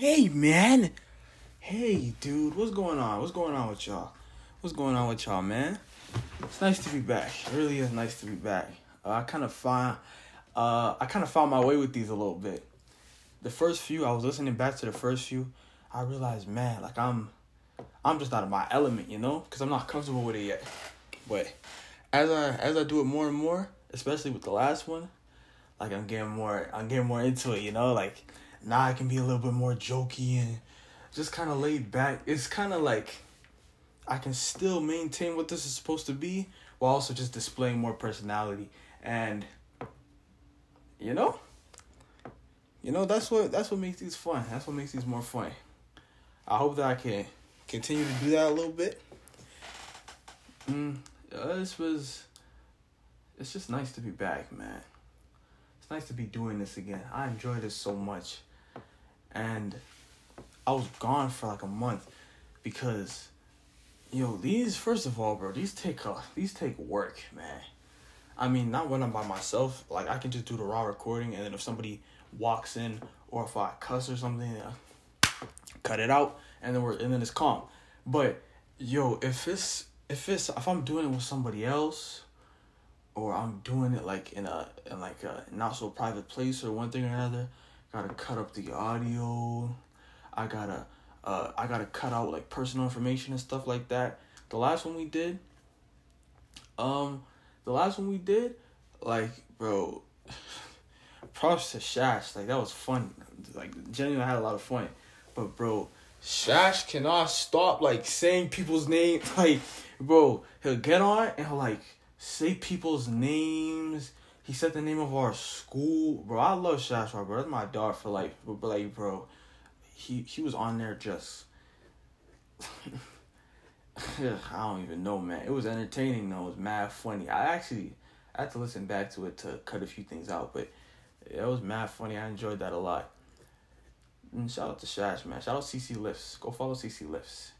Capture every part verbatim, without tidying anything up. Hey, man. Hey, dude. What's going on? What's going on with y'all? What's going on with y'all, man? It's nice to be back. It really is nice to be back. Uh, I kind of find, uh, I kind of found my way with these a little bit. The first few, I was listening back to the first few. I realized, man, like I'm, I'm just out of my element, you know, because I'm not comfortable with it yet. But as I as I do it more and more, especially with the last one, like I'm getting more, I'm getting more into it, you know. Like now I can be a little bit more jokey and just kind of laid back. It's kind of like I can still maintain what this is supposed to be while also just displaying more personality. And you know, you know that's what that's what makes these fun. That's what makes these more fun. I hope that I can continue to do that a little bit. Mm, uh, this was. It's just nice to be back, man. It's nice to be doing this again. I enjoy this so much, and I was gone for like a month because. Yo, these, first of all, bro, these take uh, these take work, man. I mean, not when I'm by myself. Like, I can just do the raw recording, and then if somebody walks in, or if I cuss or something, uh, cut it out, and then we're and then it's calm. But, yo, if it's, if it's, if I'm doing it with somebody else, or I'm doing it, like, in a, in like a not-so-private place, or one thing or another, gotta cut up the audio, I gotta... Uh, I gotta cut out like personal information and stuff like that. The last one we did, um, the last one we did, like, bro, props to Shash. Like, that was fun. Like, genuinely, I had a lot of fun. But, bro, Shash cannot stop like saying people's names. Like, bro, he'll get on and he'll like say people's names. He said the name of our school, bro. I love Shash, bro. That's my dog for life. But, like, bro. He he was on there just, I don't even know, man. It was entertaining, though. It was mad funny. I actually, I had to listen back to it to cut a few things out, but it was mad funny. I enjoyed that a lot. And shout out to Shash, man. Shout out C C Lifts. Go follow C C Lifts.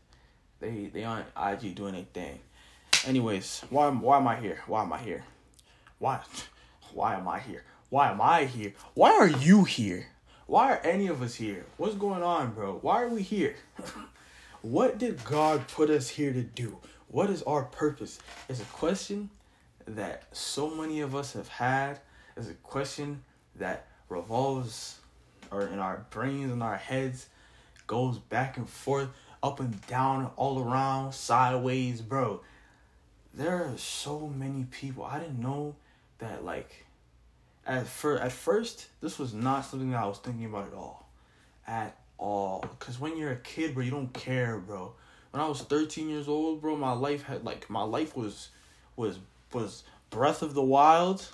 They they on I G doing their thing. Anyways, why why am I here? Why am I here? Why why am I here? Why am I here? Why are you here? Why are any of us here? What's going on, bro? Why are we here? What did God put us here to do? What is our purpose? It's a question that so many of us have had. It's a question that revolves or in our brains and our heads, goes back and forth, up and down, all around, sideways, bro. There are so many people. I didn't know that, like... At, fir- at first, this was not something that I was thinking about at all. At all. Because when you're a kid, bro, you don't care, bro. When I was thirteen years old, bro, my life had, like, my life was, was, was Breath of the Wild,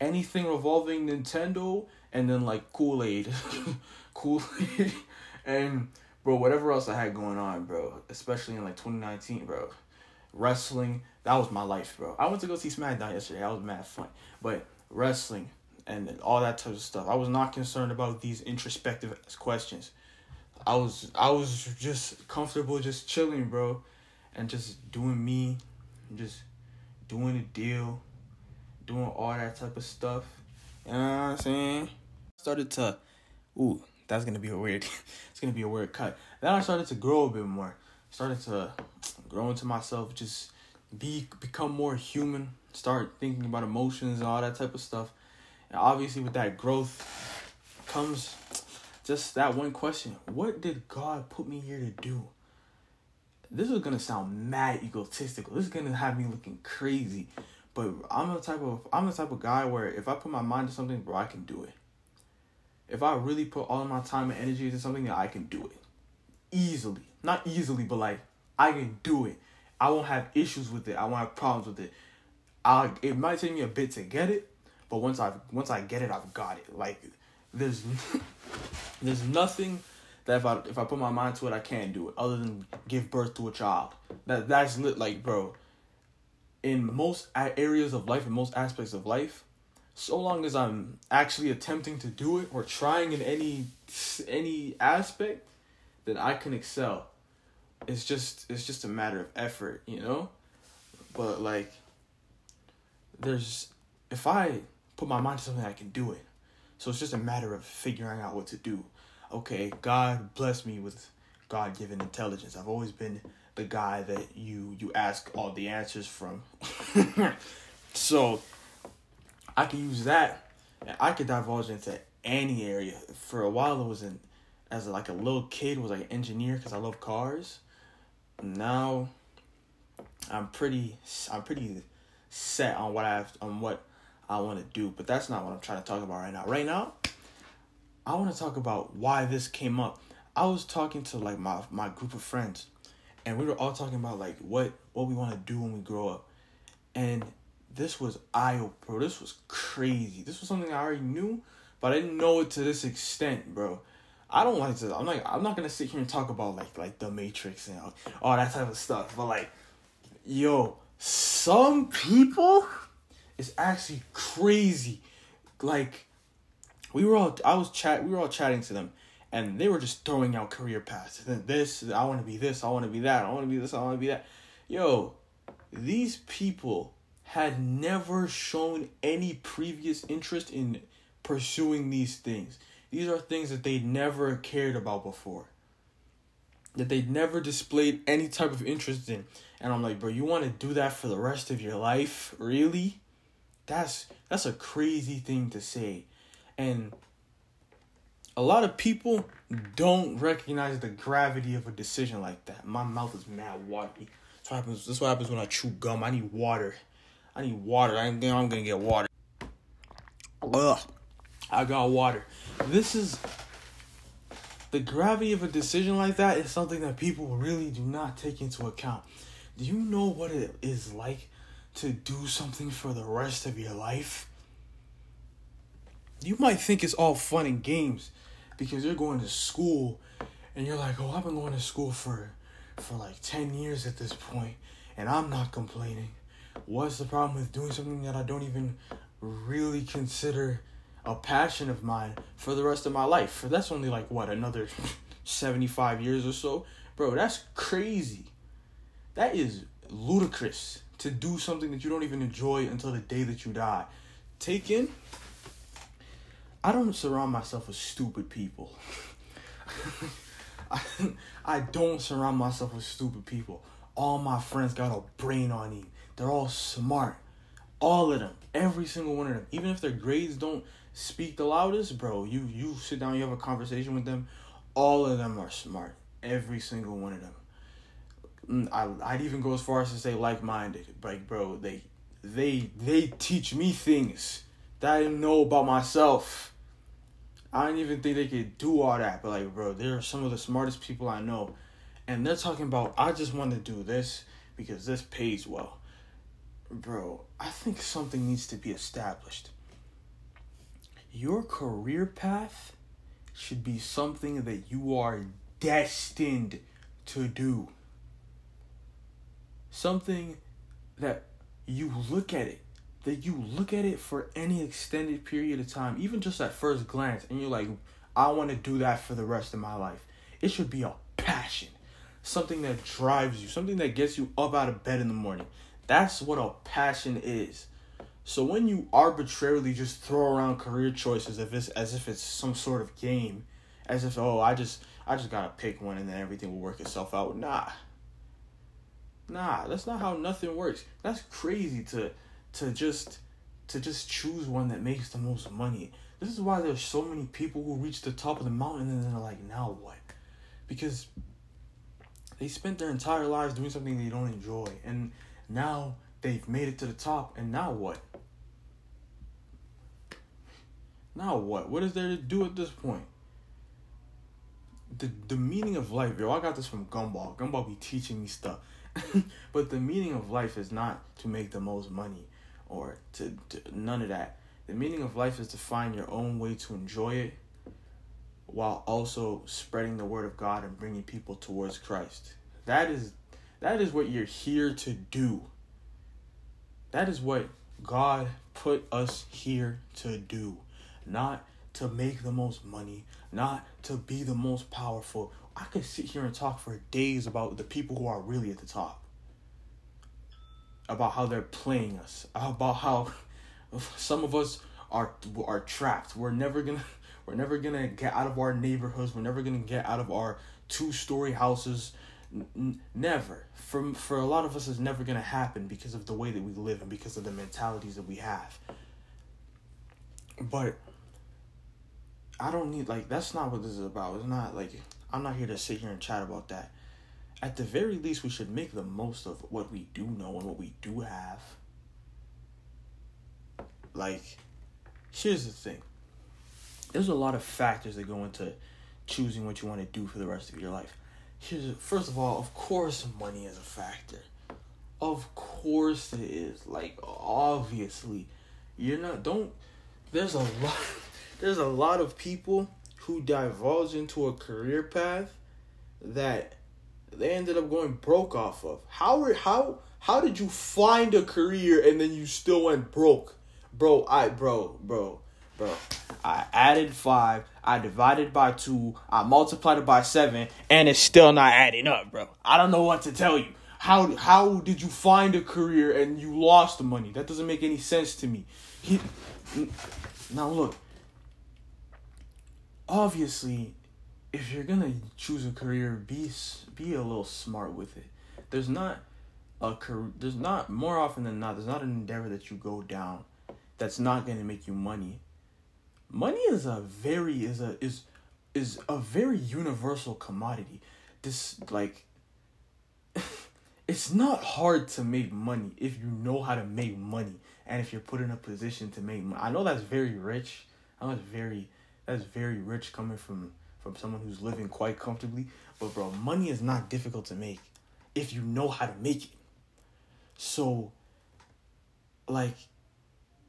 anything revolving Nintendo, and then, like, Kool-Aid. Kool-Aid. And, bro, whatever else I had going on, bro. Especially in, like, twenty nineteen, bro. Wrestling. That was my life, bro. I went to go see SmackDown yesterday. That was mad fun. But wrestling. And all that type of stuff. I was not concerned about these introspective questions. I was I was just comfortable, just chilling, bro, and just doing me, just doing the deal, doing all that type of stuff. You know what I'm saying? Started to, ooh, that's gonna be a weird. It's gonna be a weird cut. Then I started to grow a bit more. Started to grow into myself, just be become more human. Start thinking about emotions and all that type of stuff. And obviously, with that growth comes just that one question. What did God put me here to do? This is going to sound mad egotistical. This is going to have me looking crazy. But I'm the type of I'm the type of guy where if I put my mind to something, bro, I can do it. If I really put all of my time and energy into something, I can do it. Easily. Not easily, but like, I can do it. I won't have issues with it. I won't have problems with it. I'll, it might take me a bit to get it. But once I once I get it, I've got it. Like, there's there's nothing that if I if I put my mind to it, I can't do it. Other than give birth to a child. That that's lit, like, bro. In most areas of life, in most aspects of life, so long as I'm actually attempting to do it or trying in any any aspect, then I can excel. It's just it's just a matter of effort, you know. But like, there's if I put my mind to something, I can do it. So it's just a matter of figuring out what to do. okay, God bless me with God-given intelligence. I've always been the guy that you, you ask all the answers from. So I can use that, and I could divulge into any area. For a while, I was in, as like a little kid, was like an engineer because I love cars. Now, I'm pretty, I'm pretty set on what I have, on what I want to do. But that's not what I'm trying to talk about right now. Right now, I want to talk about why this came up. I was talking to like my my group of friends, and we were all talking about like what what we want to do when we grow up, and this was I O P R O. This was crazy. This was something I already knew, but I didn't know it to this extent, bro. I don't like to. I'm like I'm not gonna sit here and talk about like like the Matrix and all, all that type of stuff. But like, yo, some people, it's actually crazy. Like, we were all I was chat. We were all chatting to them, and they were just throwing out career paths. Then this, I want to be this. I want to be that. I want to be this. I want to be that. Yo, these people had never shown any previous interest in pursuing these things. These are things that they never cared about before, that they never displayed any type of interest in. And I'm like, bro, you want to do that for the rest of your life? Really? That's that's a crazy thing to say. And a lot of people don't recognize the gravity of a decision like that. My mouth is mad watery. That's what happens, that's what happens when I chew gum. I need water. I need water. I think I'm going to get water. Ugh. I got water. This is... The gravity of a decision like that is something that people really do not take into account. Do you know what it is like to do something for the rest of your life? You might think it's all fun and games because you're going to school and you're like, oh, I've been going to school for, for like ten years at this point and I'm not complaining. What's the problem with doing something that I don't even really consider a passion of mine for the rest of my life? For that's only like, what, another seventy-five years or so? Bro, that's crazy. That is ludicrous to do something that you don't even enjoy until the day that you die. Take in, I don't surround myself with stupid people. I, I don't surround myself with stupid people. All my friends got a brain on them. They're all smart. All of them. Every single one of them. Even if their grades don't speak the loudest, bro, you, you sit down, you have a conversation with them. All of them are smart. Every single one of them. I, I'd even go as far as to say like-minded. Like, bro, they they they teach me things that I didn't know about myself. I didn't even think they could do all that. But, like, bro, they're some of the smartest people I know. And they're talking about, I just want to do this because this pays well. Bro, I think something needs to be established. Your career path should be something that you are destined to do. Something that you look at it, that you look at it for any extended period of time, even just at first glance, and you're like, I want to do that for the rest of my life. It should be a passion, something that drives you, something that gets you up out of bed in the morning. That's what a passion is. So when you arbitrarily just throw around career choices as if it's, as if it's some sort of game, as if, oh, I just I just gotta pick one and then everything will work itself out. Nah. Nah, that's not how nothing works. That's crazy to to just to just choose one that makes the most money. This is why there's so many people who reach the top of the mountain and then they're like, now what? Because they spent their entire lives doing something they don't enjoy, and now they've made it to the top, and now what? Now what? What is there to do at this point? The the meaning of life, yo, I got this from Gumball. Gumball be teaching me stuff. But the meaning of life is not to make the most money or to, to none of that. The meaning of life is to find your own way to enjoy it while also spreading the word of God and bringing people towards Christ. That is That is what you're here to do. That is what God put us here to do. Not to make the most money. Not to be the most powerful. I could sit here and talk for days about the people who are really at the top. About how they're playing us. About how some of us are are trapped. We're never gonna We're never going to get out of our neighborhoods. We're never going to get out of our two-story houses. N- never. For, for a lot of us, it's never going to happen because of the way that we live and because of the mentalities that we have. But I don't need, like, that's not what this is about. It's not, like, I'm not here to sit here and chat about that. At the very least, we should make the most of what we do know and what we do have. Like, here's the thing. There's a lot of factors that go into choosing what you want to do for the rest of your life. Here's, first of all, of course money is a factor. Of course it is. Like, obviously. You're not, don't, there's a lot, there's a lot of people who divulge into a career path that they ended up going broke off of. How how how did you find a career and then you still went broke? Bro, I bro, bro, bro. I added five, I divided by two, I multiplied it by seven, and it's still not adding up, bro. I don't know what to tell you. How how did you find a career and you lost the money? That doesn't make any sense to me. He, now look. Obviously, if you're gonna choose a career, be be a little smart with it. There's not a career. There's not more often than not. There's not an endeavor that you go down that's not gonna make you money. Money is a very is a is is a very universal commodity. This like, it's not hard to make money if you know how to make money and if you're put in a position to make money. I know that's very rich. I know it's very that's very rich coming from. from someone who's living quite comfortably. But bro, money is not difficult to make if you know how to make it. So, like,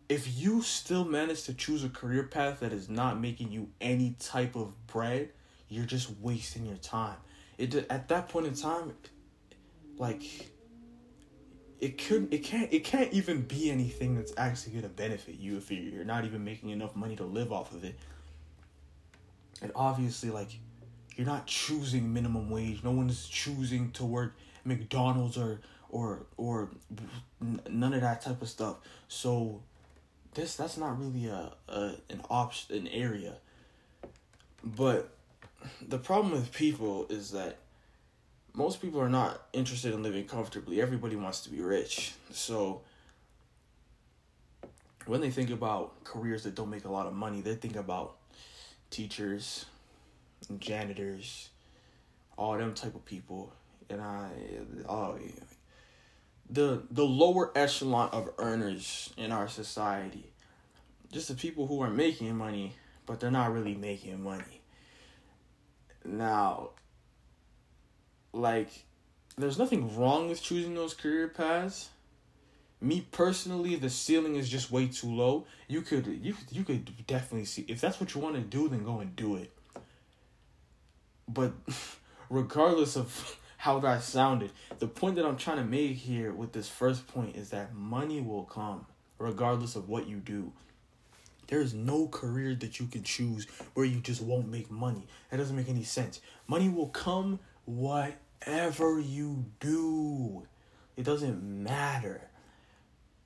if you still manage to choose a career path that is not making you any type of bread, you're just wasting your time. It at that point in time, like, it could, it can't, it can't even be anything that's actually going to benefit you if you're not even making enough money to live off of it. And obviously, like, you're not choosing minimum wage. No one is choosing to work McDonald's or or or none of that type of stuff. So, this that's not really a, a an option, an area. But the problem with people is that most people are not interested in living comfortably. Everybody wants to be rich. So, when they think about careers that don't make a lot of money, they think about teachers, janitors, all them type of people, and I, oh, yeah. the the lower echelon of earners in our society, just the people who are making money, but they're not really making money. Now, like, there's nothing wrong with choosing those career paths. Me personally, the ceiling is just way too low. You could, you you could definitely see if that's what you want to do, then go and do it. But regardless of how that sounded, the point that I'm trying to make here with this first point is that money will come regardless of what you do. There is no career that you can choose where you just won't make money. That doesn't make any sense. Money will come whatever you do. It doesn't matter.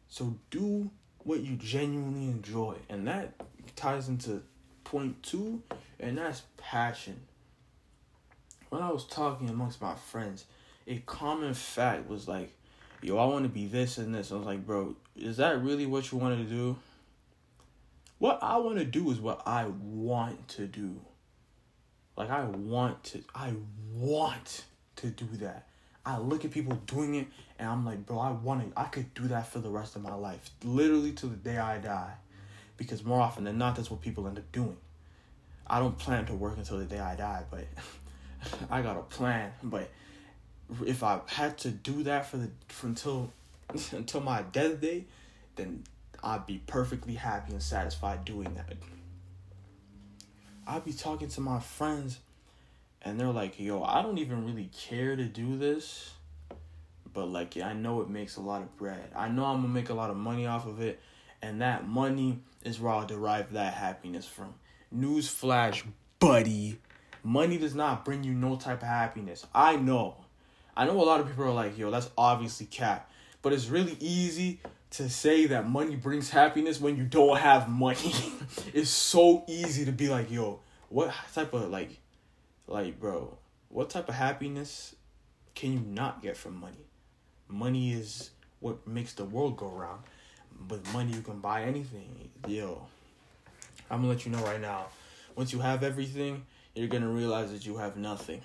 So do what you genuinely enjoy. And that ties into point two, and that's passion. When I was talking amongst my friends, a common fact was like, yo, I want to be this and this. I was like, bro, is that really what you want to do? What I want to do is what I want to do. Like, I want to, I want to do that. I look at people doing it, and I'm like, bro, I want to, I could do that for the rest of my life. Literally till the day I die. Because more often than not, that's what people end up doing. I don't plan to work until the day I die, but I got a plan. But if I had to do that for the for until, until my death day, then I'd be perfectly happy and satisfied doing that. I'd be talking to my friends, and they're like, yo, I don't even really care to do this. But, like, yeah, I know it makes a lot of bread. I know I'm going to make a lot of money off of it. And that money is where I'll derive that happiness from. Newsflash, buddy. Money does not bring you no type of happiness. I know. I know a lot of people are like, yo, that's obviously cap. But it's really easy to say that money brings happiness when you don't have money. It's so easy to be like, yo, what type of, like, like, bro, what type of happiness can you not get from money? Money is what makes the world go round. With money, you can buy anything. Yo, I'm gonna let you know right now. Once you have everything, you're gonna realize that you have nothing.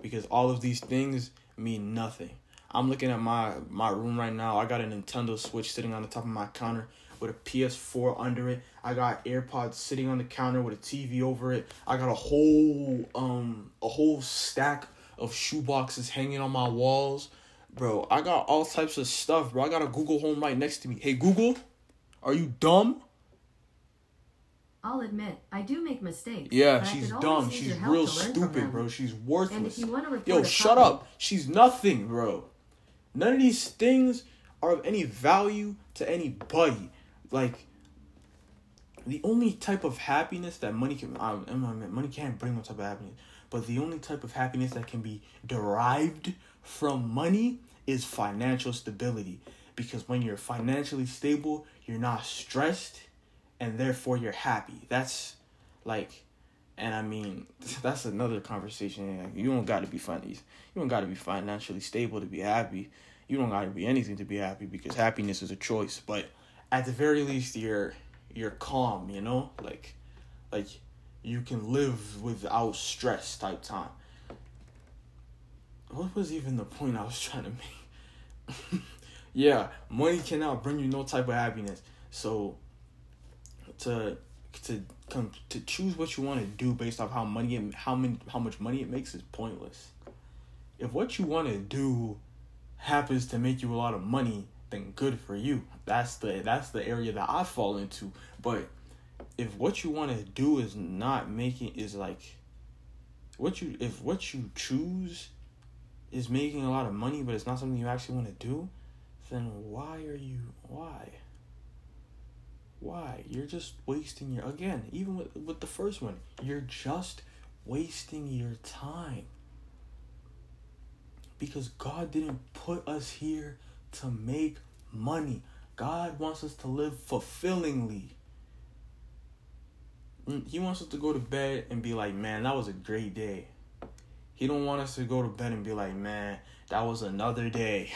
Because all of these things mean nothing. I'm looking at my, my room right now. I got a Nintendo Switch sitting on the top of my counter with a P S four under it. I got AirPods sitting on the counter with a T V over it. I got a whole um a whole stack of shoe boxes hanging on my walls. Bro, I got all types of stuff, bro. I got a Google Home right next to me. Hey, Google, are you dumb? I'll admit, I do make mistakes. Yeah, she's dumb. She's real stupid, bro. She's worthless. Yo, shut up. She's nothing, bro. None of these things are of any value to anybody. Like, the only type of happiness that money can... I, I mean, money can't bring no type of happiness. But the only type of happiness that can be derived from money is financial stability. Because when you're financially stable, you're not stressed. And therefore, you're happy. That's like, and I mean, that's another conversation. Like, you don't got to be funny. You don't got to be financially stable to be happy. You don't got to be anything to be happy, because happiness is a choice. But at the very least, you're you're calm. You know, like like you can live without stress type time. What was even the point I was trying to make? Yeah, money cannot bring you no type of happiness. So. To to come to choose what you want to do based off how money and how many how much money it makes is pointless. If what you want to do happens to make you a lot of money, then good for you. That's the that's the area that I fall into. But if what you want to do is not making is like what you if what you choose is making a lot of money, but it's not something you actually want to do, then why are you why? Why? You're just wasting your... Again, even with, with the first one, you're just wasting your time. Because God didn't put us here to make money. God wants us to live fulfillingly. He wants us to go to bed and be like, man, that was a great day. He don't want us to go to bed and be like, man, that was another day.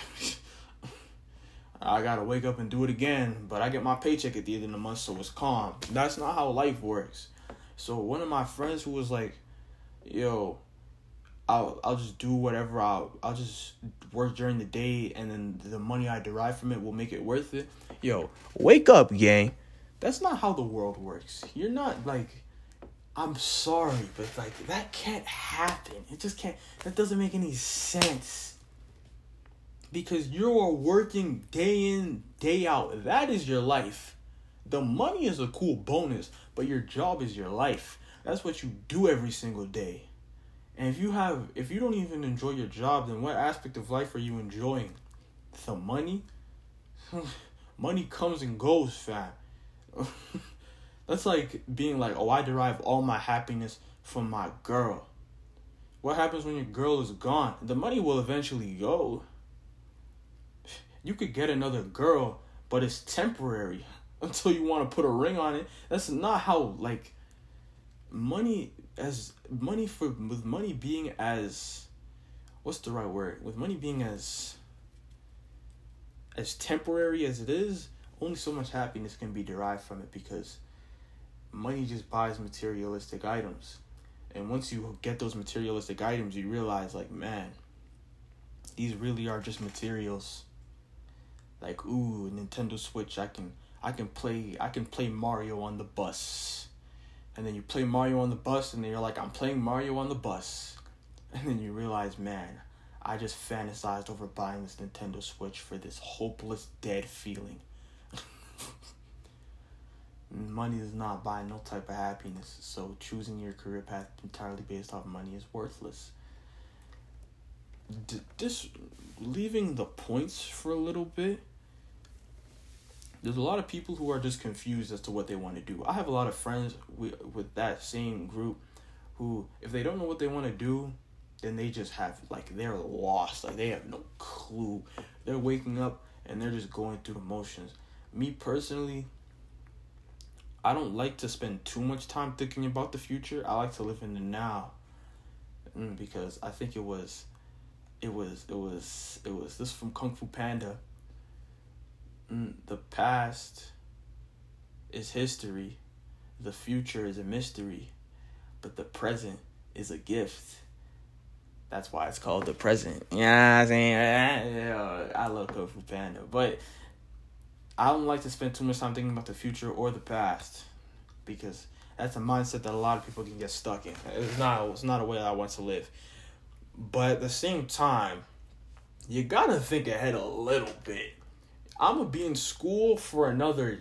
I gotta wake up and do it again, but I get my paycheck at the end of the month, so it's calm. That's not how life works. So one of my friends who was like, yo, I'll, I'll just do whatever. I'll, I'll just work during the day, and then the money I derive from it will make it worth it. Yo, wake up, gang. That's not how the world works. You're not like, I'm sorry, but like that can't happen. It just can't. That doesn't make any sense. Because you are working day in, day out. That is your life. The money is a cool bonus, but your job is your life. That's what you do every single day. And if you have, if you don't even enjoy your job, then what aspect of life are you enjoying? The money? Money comes and goes, fam. That's like being like, oh, I derive all my happiness from my girl. What happens when your girl is gone? The money will eventually go. You could get another girl, but it's temporary until you want to put a ring on it. That's not how, like, money as money for with money being as what's the right word? With money being as as temporary as it is, only so much happiness can be derived from it, because money just buys materialistic items. And once you get those materialistic items, you realize, like, man, these really are just materials. Like, ooh, Nintendo Switch, I can I can play I can play Mario on the bus. And then you play Mario on the bus, and then you're like, I'm playing Mario on the bus. And then you realize, man, I just fantasized over buying this Nintendo Switch for this hopeless, dead feeling. Money does not buy no type of happiness, so choosing your career path entirely based off money is worthless. D- this leaving the points for a little bit, there's a lot of people who are just confused as to what they want to do. I have a lot of friends with, with that same group who, if they don't know what they want to do, then they just have, like, they're lost. Like, they have no clue. They're waking up and they're just going through the motions. Me personally, I don't like to spend too much time thinking about the future. I like to live in the now, because I think it was, it was, it was, it was this from Kung Fu Panda. The past is history, the future is a mystery, but the present is a gift. That's why it's called the present. Yeah, I mean, I love Kung Fu Panda, but I don't like to spend too much time thinking about the future or the past, because that's a mindset that a lot of people can get stuck in. It's not, it's not a way that I want to live. But at the same time, you gotta think ahead a little bit. I'm gonna be in school for another,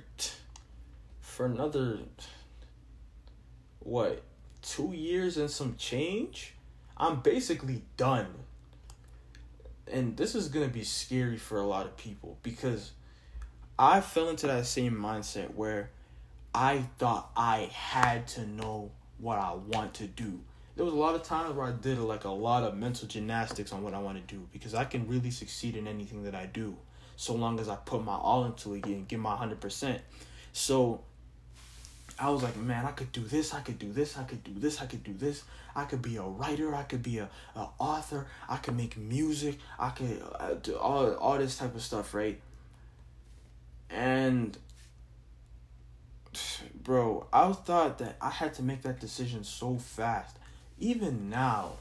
for another, what, two years and some change? I'm basically done. And this is gonna be scary for a lot of people, because I fell into that same mindset where I thought I had to know what I want to do. There was a lot of times where I did like a lot of mental gymnastics on what I want to do, because I can really succeed in anything that I do, so long as I put my all into it and give my one hundred percent. So I was like, man, I could do this, I could do this, I could do this, I could do this. I could be a writer, I could be a, a author, I could make music, I could uh, do all, all this type of stuff, right? And, bro, I thought that I had to make that decision so fast. Even now,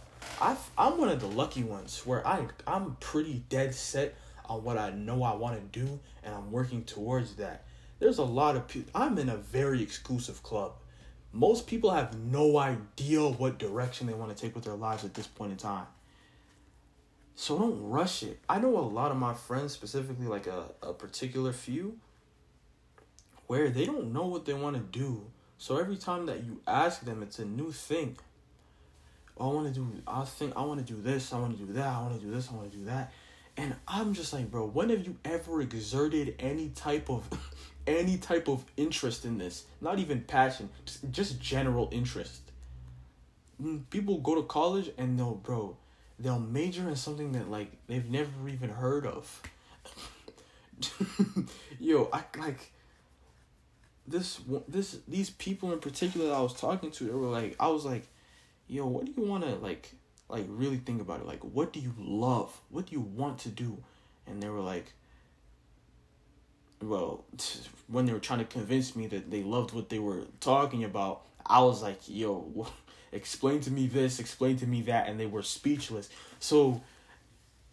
I've, I'm one of the lucky ones where I, I'm pretty dead set on what I know I want to do, and I'm working towards that. There's a lot of people. I'm in a very exclusive club. Most people have no idea what direction they want to take with their lives at this point in time. So don't rush it. I know a lot of my friends, specifically like a, a particular few, where they don't know what they want to do. So every time that you ask them, it's a new thing. Oh, I want to do, I think I want to do this, I want to do that, I want to do this, I want to do that. And I'm just like, bro, when have you ever exerted any type of any type of interest in this? Not even passion, just, just general interest. People go to college and they'll, bro, they'll major in something that, like, they've never even heard of. Yo, I, like, this, this, these people in particular that I was talking to, they were like, I was like, yo, what do you want to, like, like, really think about it? Like, what do you love? What do you want to do? And they were like, well, when they were trying to convince me that they loved what they were talking about, I was like, yo, explain to me this, explain to me that, and they were speechless. So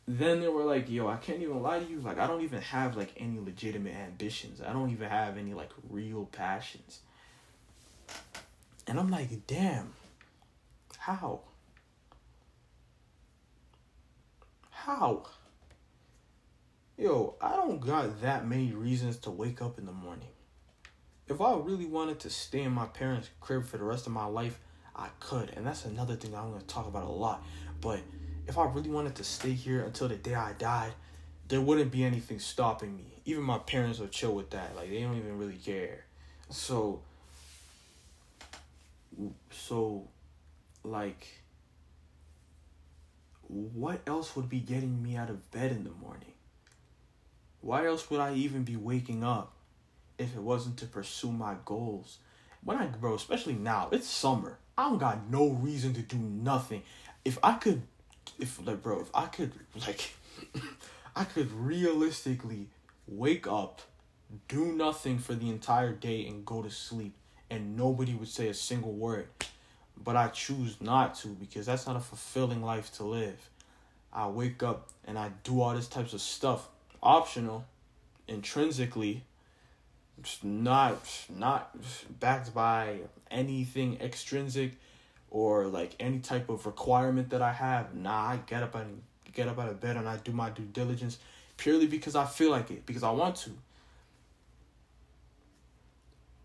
then they were like, yo, I can't even lie to you, like, I don't even have, like, any legitimate ambitions. I don't even have any, like, real passions. And I'm like, damn, how? How? Yo, I don't got that many reasons to wake up in the morning. If I really wanted to stay in my parents' crib for the rest of my life, I could. And that's another thing I'm going to talk about a lot. But if I really wanted to stay here until the day I died, there wouldn't be anything stopping me. Even my parents would chill with that. Like, they don't even really care. So, so, like, what else would be getting me out of bed in the morning? Why else would I even be waking up if it wasn't to pursue my goals? When I, bro, especially now, it's summer. I don't got no reason to do nothing. If I could, if, like, bro, if I could, like, I could realistically wake up, do nothing for the entire day and go to sleep, and nobody would say a single word. But I choose not to, because that's not a fulfilling life to live. I wake up and I do all these types of stuff. Optional, intrinsically, not not backed by anything extrinsic or like any type of requirement that I have. Nah, I get up and get up out of bed and I do my due diligence purely because I feel like it, because I want to.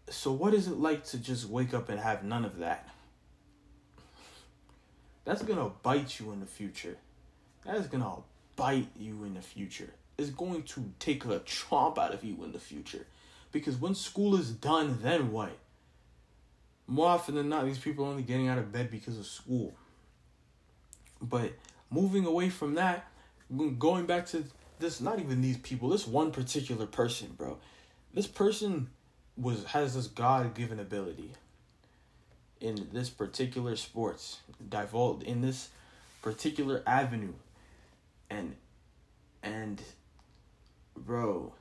So what is it like to just wake up and have none of that? That's gonna bite you in the future. That's gonna bite you in the future. It's going to take a chomp out of you in the future. Because when school is done, then what? More often than not, these people are only getting out of bed because of school. But moving away from that, going back to this, not even these people, this one particular person, bro. This person was has this God-given ability in this particular sports, divulged in this particular avenue. And, and, bro,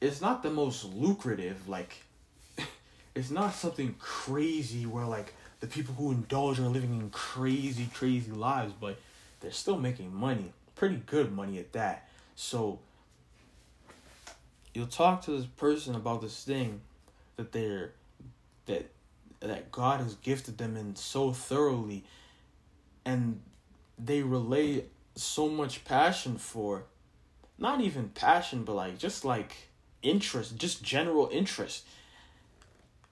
it's not the most lucrative, like, it's not something crazy where, like, the people who indulge are living in crazy, crazy lives, but they're still making money, pretty good money at that. So you'll talk to this person about this thing that they're, that, that God has gifted them in so thoroughly, and they relay so much passion for, not even passion, but like, just like interest, just general interest.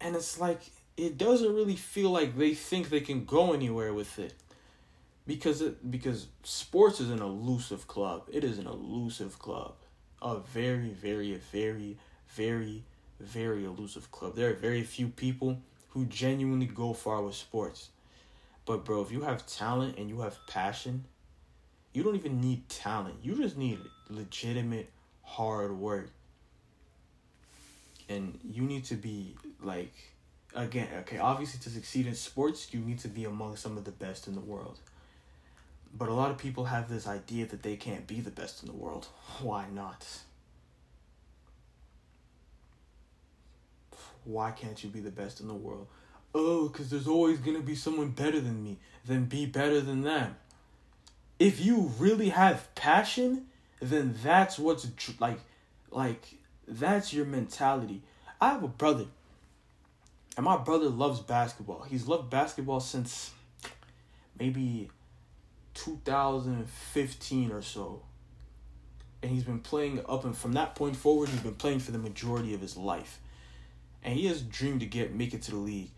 And it's like, it doesn't really feel like they think they can go anywhere with it. Because it, because sports is an elusive club. It is an elusive club. A very, very, very, very, very elusive club. There are very few people who genuinely go far with sports. But, bro, if you have talent and you have passion, you don't even need talent. You just need legitimate hard work. And you need to be, like... Again, okay, obviously to succeed in sports, you need to be among some of the best in the world. But a lot of people have this idea that they can't be the best in the world. Why not? Why can't you be the best in the world? Oh, because there's always going to be someone better than me. Then be better than them. If you really have passion, then that's what's, like, like that's your mentality. I have a brother. And my brother loves basketball. He's loved basketball since maybe two thousand fifteen or so. And he's been playing up, and from that point forward, he's been playing for the majority of his life. And he has dreamed to get make it to the league.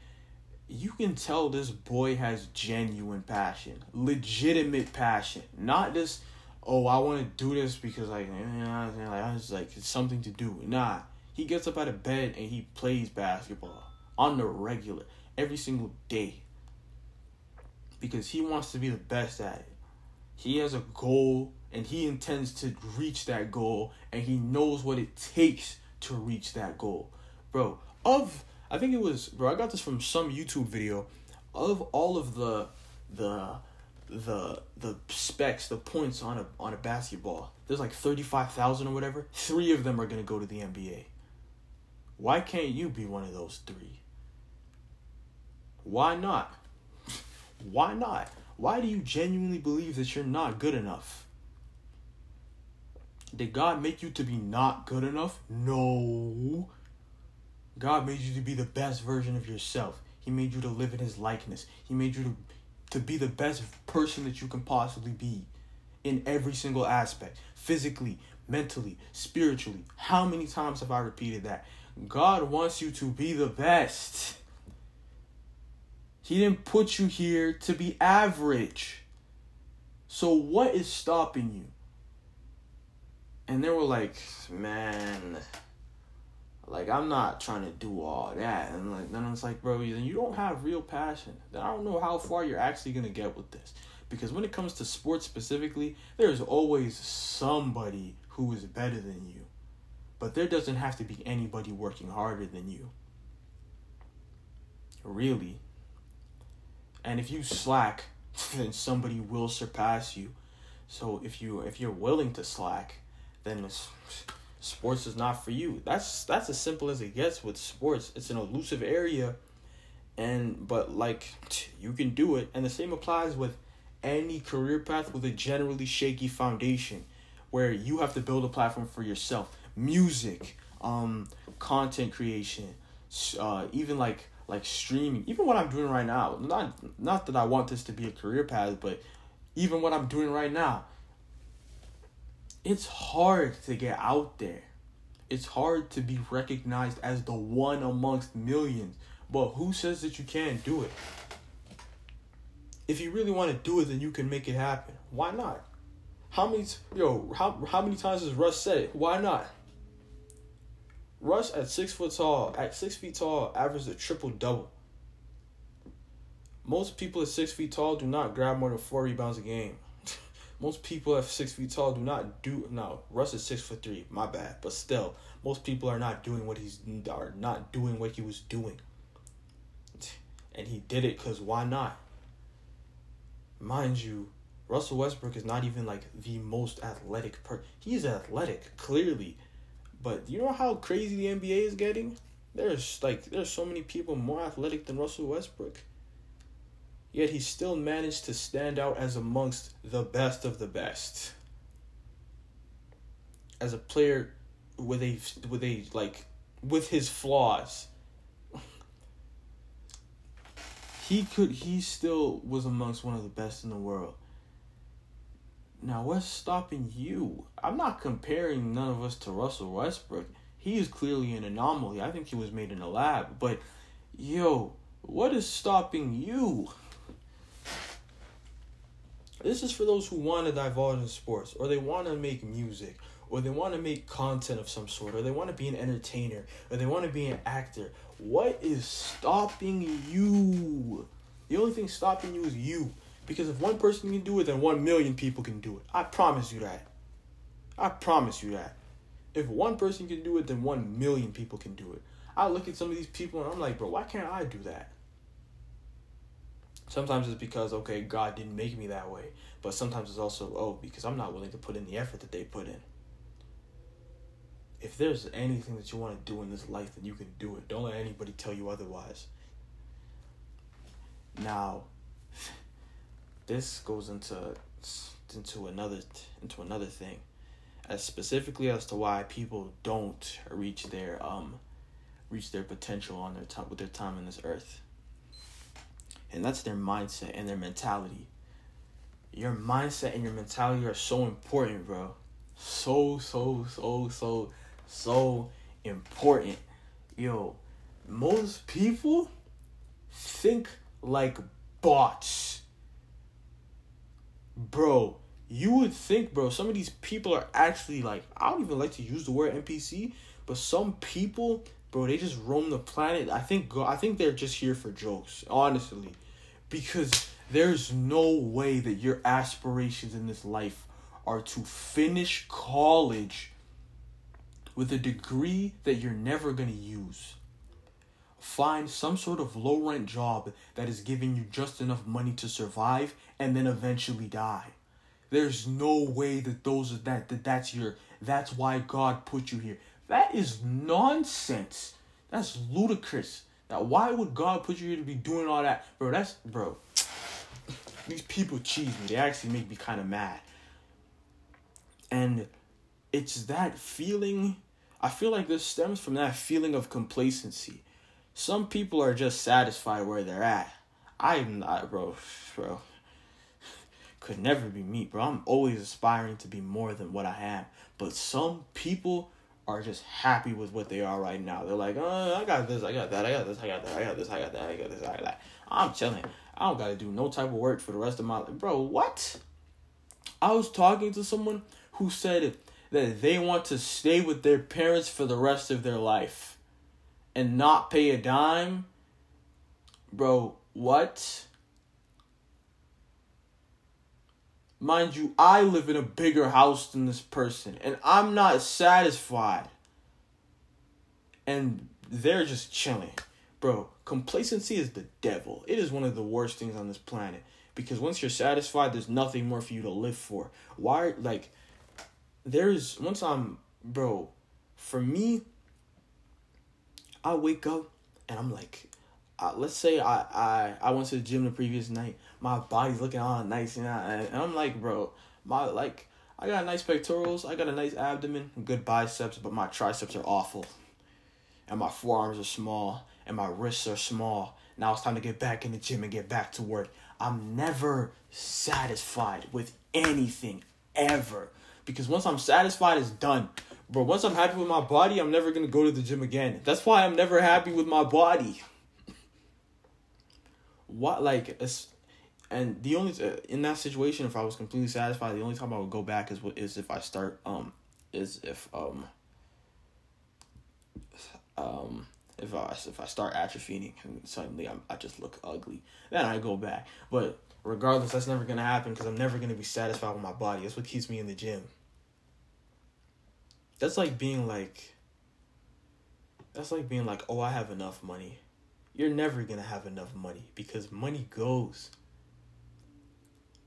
You can tell this boy has genuine passion. Legitimate passion. Not just, oh, I want to do this because like, I was like, it's something to do. Nah. He gets up out of bed and he plays basketball. On the regular, every single day. Because he wants to be the best at it. He has a goal, and he intends to reach that goal, and he knows what it takes to reach that goal. Bro, of, I think it was, bro, I got this from some YouTube video. Of all of the, the, the, the specs, the points on a, on a basketball, there's like thirty-five thousand or whatever, three of them are going to go to the N B A. Why can't you be one of those three? Why not? Why not? Why do you genuinely believe that you're not good enough? Did God make you to be not good enough? No. God made you to be the best version of yourself. He made you to live in his likeness. He made you to, to be the best person that you can possibly be in every single aspect. Physically, mentally, spiritually. How many times have I repeated that? God wants you to be the best. He didn't put you here to be average. So what is stopping you? And they were like, man, like, I'm not trying to do all that. And like, then I was like, bro, then you don't have real passion. Then I don't know how far you're actually going to get with this. Because when it comes to sports specifically, there's always somebody who is better than you. But there doesn't have to be anybody working harder than you. Really. And if you slack, then somebody will surpass you. So if you if you're willing to slack, then sports is not for you. That's that's as simple as it gets with sports. It's an elusive area, and but like you can do it. And the same applies with any career path with a generally shaky foundation, where you have to build a platform for yourself. Music, um, content creation, uh, even like like streaming, even what I'm doing right now. Not not that I want this to be a career path, but even what I'm doing right now, it's hard to get out there. It's hard to be recognized as the one amongst millions. But who says that you can't do it? If you really want to do it, then you can make it happen. Why not? How many yo? How how many times has Russ said it? Why not? Russ at six foot tall, at six feet tall, averaged a triple double. Most people at six feet tall do not grab more than four rebounds a game. Most people that are six feet tall do not do no. Russ is six foot three. My bad, but still, most people are not doing what he's are not doing what he was doing. And he did it because why not? Mind you, Russell Westbrook is not even like the most athletic per. He's athletic clearly, but you know how crazy the N B A is getting? There's like there's so many people more athletic than Russell Westbrook. Yet he still managed to stand out as amongst the best of the best. As a player with a with a like with his flaws. he could he still was amongst one of the best in the world. Now what's stopping you? I'm not comparing none of us to Russell Westbrook. He is clearly an anomaly. I think he was made in a lab, but yo, what is stopping you? This is for those who want to divulge in sports, or they want to make music, or they want to make content of some sort, or they want to be an entertainer, or they want to be an actor. What is stopping you? The only thing stopping you is you. Because if one person can do it, then one million people can do it. I promise you that. I promise you that. If one person can do it, then one million people can do it. I look at some of these people and I'm like, bro, why can't I do that? Sometimes it's because, okay, God didn't make me that way. But sometimes it's also, oh, because I'm not willing to put in the effort that they put in. If there's anything that you want to do in this life, then you can do it. Don't let anybody tell you otherwise. Now, this goes into into another into another thing, as specifically as to why people don't reach their um reach their potential on their time with their time on this earth. And that's their mindset and their mentality. Your mindset and your mentality are so important, bro. So, so, so, so, so important. Yo, most people think like bots. Bro, you would think, bro, some of these people are actually like, I don't even like to use the word N P C, but some people... Bro, they just roam the planet. I think I think they're just here for jokes, honestly. Because there's no way that your aspirations in this life are to finish college with a degree that you're never going to use. Find some sort of low-rent job that is giving you just enough money to survive and then eventually die. There's no way that those are that, that that's your that's why God put you here. That is nonsense. That's ludicrous. Now, why would God put you here to be doing all that? Bro, that's... Bro. These people cheese me. They actually make me kind of mad. And it's that feeling... I feel like this stems from that feeling of complacency. Some people are just satisfied where they're at. I'm not, bro. Bro. Could never be me, bro. I'm always aspiring to be more than what I am. But some people... are just happy with what they are right now. They're like, oh, I got this, I got that, I got this, I got that, I got this, I got that, I got this, I got that. I'm telling you, I don't got to do no type of work for the rest of my life. Bro, what? I was talking to someone who said that they want to stay with their parents for the rest of their life and not pay a dime. Bro, what? Mind you, I live in a bigger house than this person, and I'm not satisfied. And they're just chilling. Bro, complacency is the devil. It is one of the worst things on this planet. Because once you're satisfied, there's nothing more for you to live for. Why, like, there's, once I'm, bro, for me, I wake up, and I'm like, Uh, let's say I, I, I went to the gym the previous night. My body's looking all nice. And, I, and I'm like, bro, my like I got nice pectorals. I got a nice abdomen. Good biceps. But my triceps are awful. And my forearms are small. And my wrists are small. Now it's time to get back in the gym and get back to work. I'm never satisfied with anything. Ever. Because once I'm satisfied, it's done. Bro, once I'm happy with my body, I'm never going to go to the gym again. That's why I'm never happy with my body. What like and the only in that situation, if I was completely satisfied, the only time I would go back is what is if I start um is if um um if I if I start atrophying and suddenly I'm I just look ugly, then I go back. But regardless, that's never going to happen because I'm never going to be satisfied with my body. That's what keeps me in the gym. That's like being like, that's like being like, oh, I have enough money. You're never going to have enough money because money goes.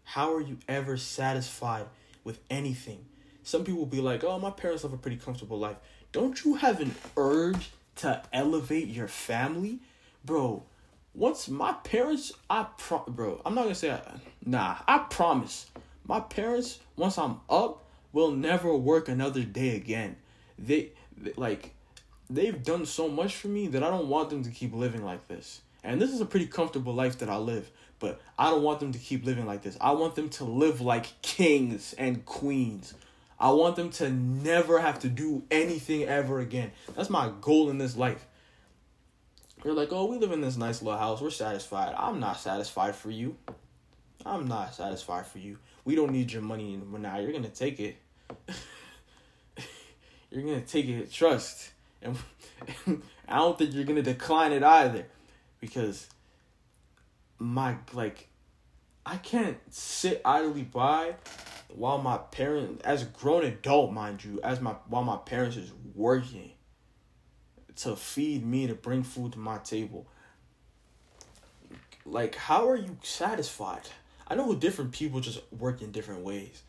How are you ever satisfied with anything? Some people will be like, oh, my parents have a pretty comfortable life. Don't you have an urge to elevate your family? Bro, once my parents, I pro- bro, I'm not going to say, I, nah, I promise. My parents, once I'm up, will never work another day again. They, they, like, they've done so much for me that I don't want them to keep living like this. And this is a pretty comfortable life that I live, but I don't want them to keep living like this. I want them to live like kings and queens. I want them to never have to do anything ever again. That's my goal in this life. They're like, oh, we live in this nice little house. We're satisfied. I'm not satisfied for you. I'm not satisfied for you. We don't need your money anymore. Now you're going to take it. You're going to take it. Trust. And I don't think you're going to decline it either. Because my, like, I can't sit idly by while my parents, as a grown adult, mind you, as my while my parents is working to feed me, to bring food to my table. Like, how are you satisfied? I know different people just work in different ways,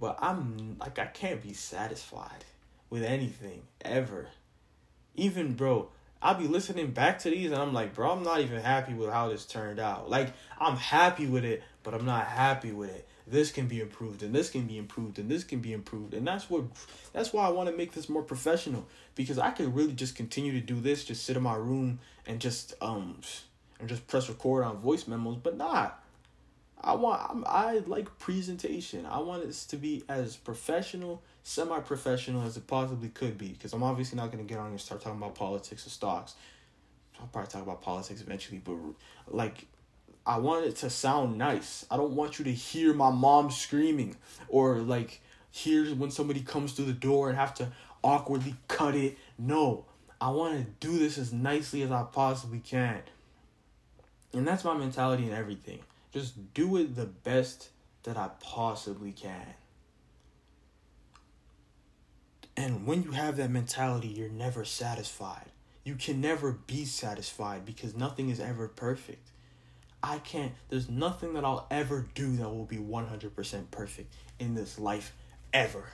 but I'm like, I can't be satisfied with anything ever. Even, bro, I'll be listening back to these and I'm like, bro, I'm not even happy with how this turned out. Like, I'm happy with it, but I'm not happy with it. This can be improved and this can be improved and this can be improved. And that's what, that's why I want to make this more professional, because I could really just continue to do this, just sit in my room and just, um, and just press record on voice memos, but nah, I want, I like presentation. I want this to be as professional, semi-professional as it possibly could be, because I'm obviously not going to get on here and start talking about politics or stocks. I'll probably talk about politics eventually, but like, I want it to sound nice. I don't want you to hear my mom screaming or like hear when somebody comes through the door and have to awkwardly cut it. No, I want to do this as nicely as I possibly can. And that's my mentality in everything. Just do it the best that I possibly can. And when you have that mentality, you're never satisfied. You can never be satisfied because nothing is ever perfect. I can't, there's nothing that I'll ever do that will be one hundred percent perfect in this life, ever.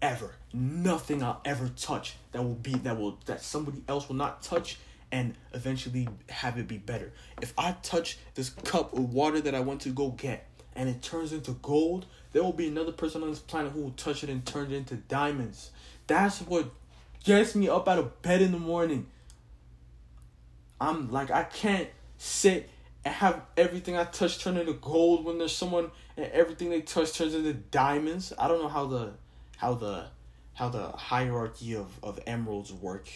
Ever. Nothing I'll ever touch that will be, that will, that somebody else will not touch and eventually have it be better. If I touch this cup of water that I went to go get and it turns into gold, there will be another person on this planet who will touch it and turn it into diamonds. That's what gets me up out of bed in the morning. I'm like, I can't sit and have everything I touch turn into gold when there's someone and everything they touch turns into diamonds. I don't know how the how the how the hierarchy of, of emeralds work,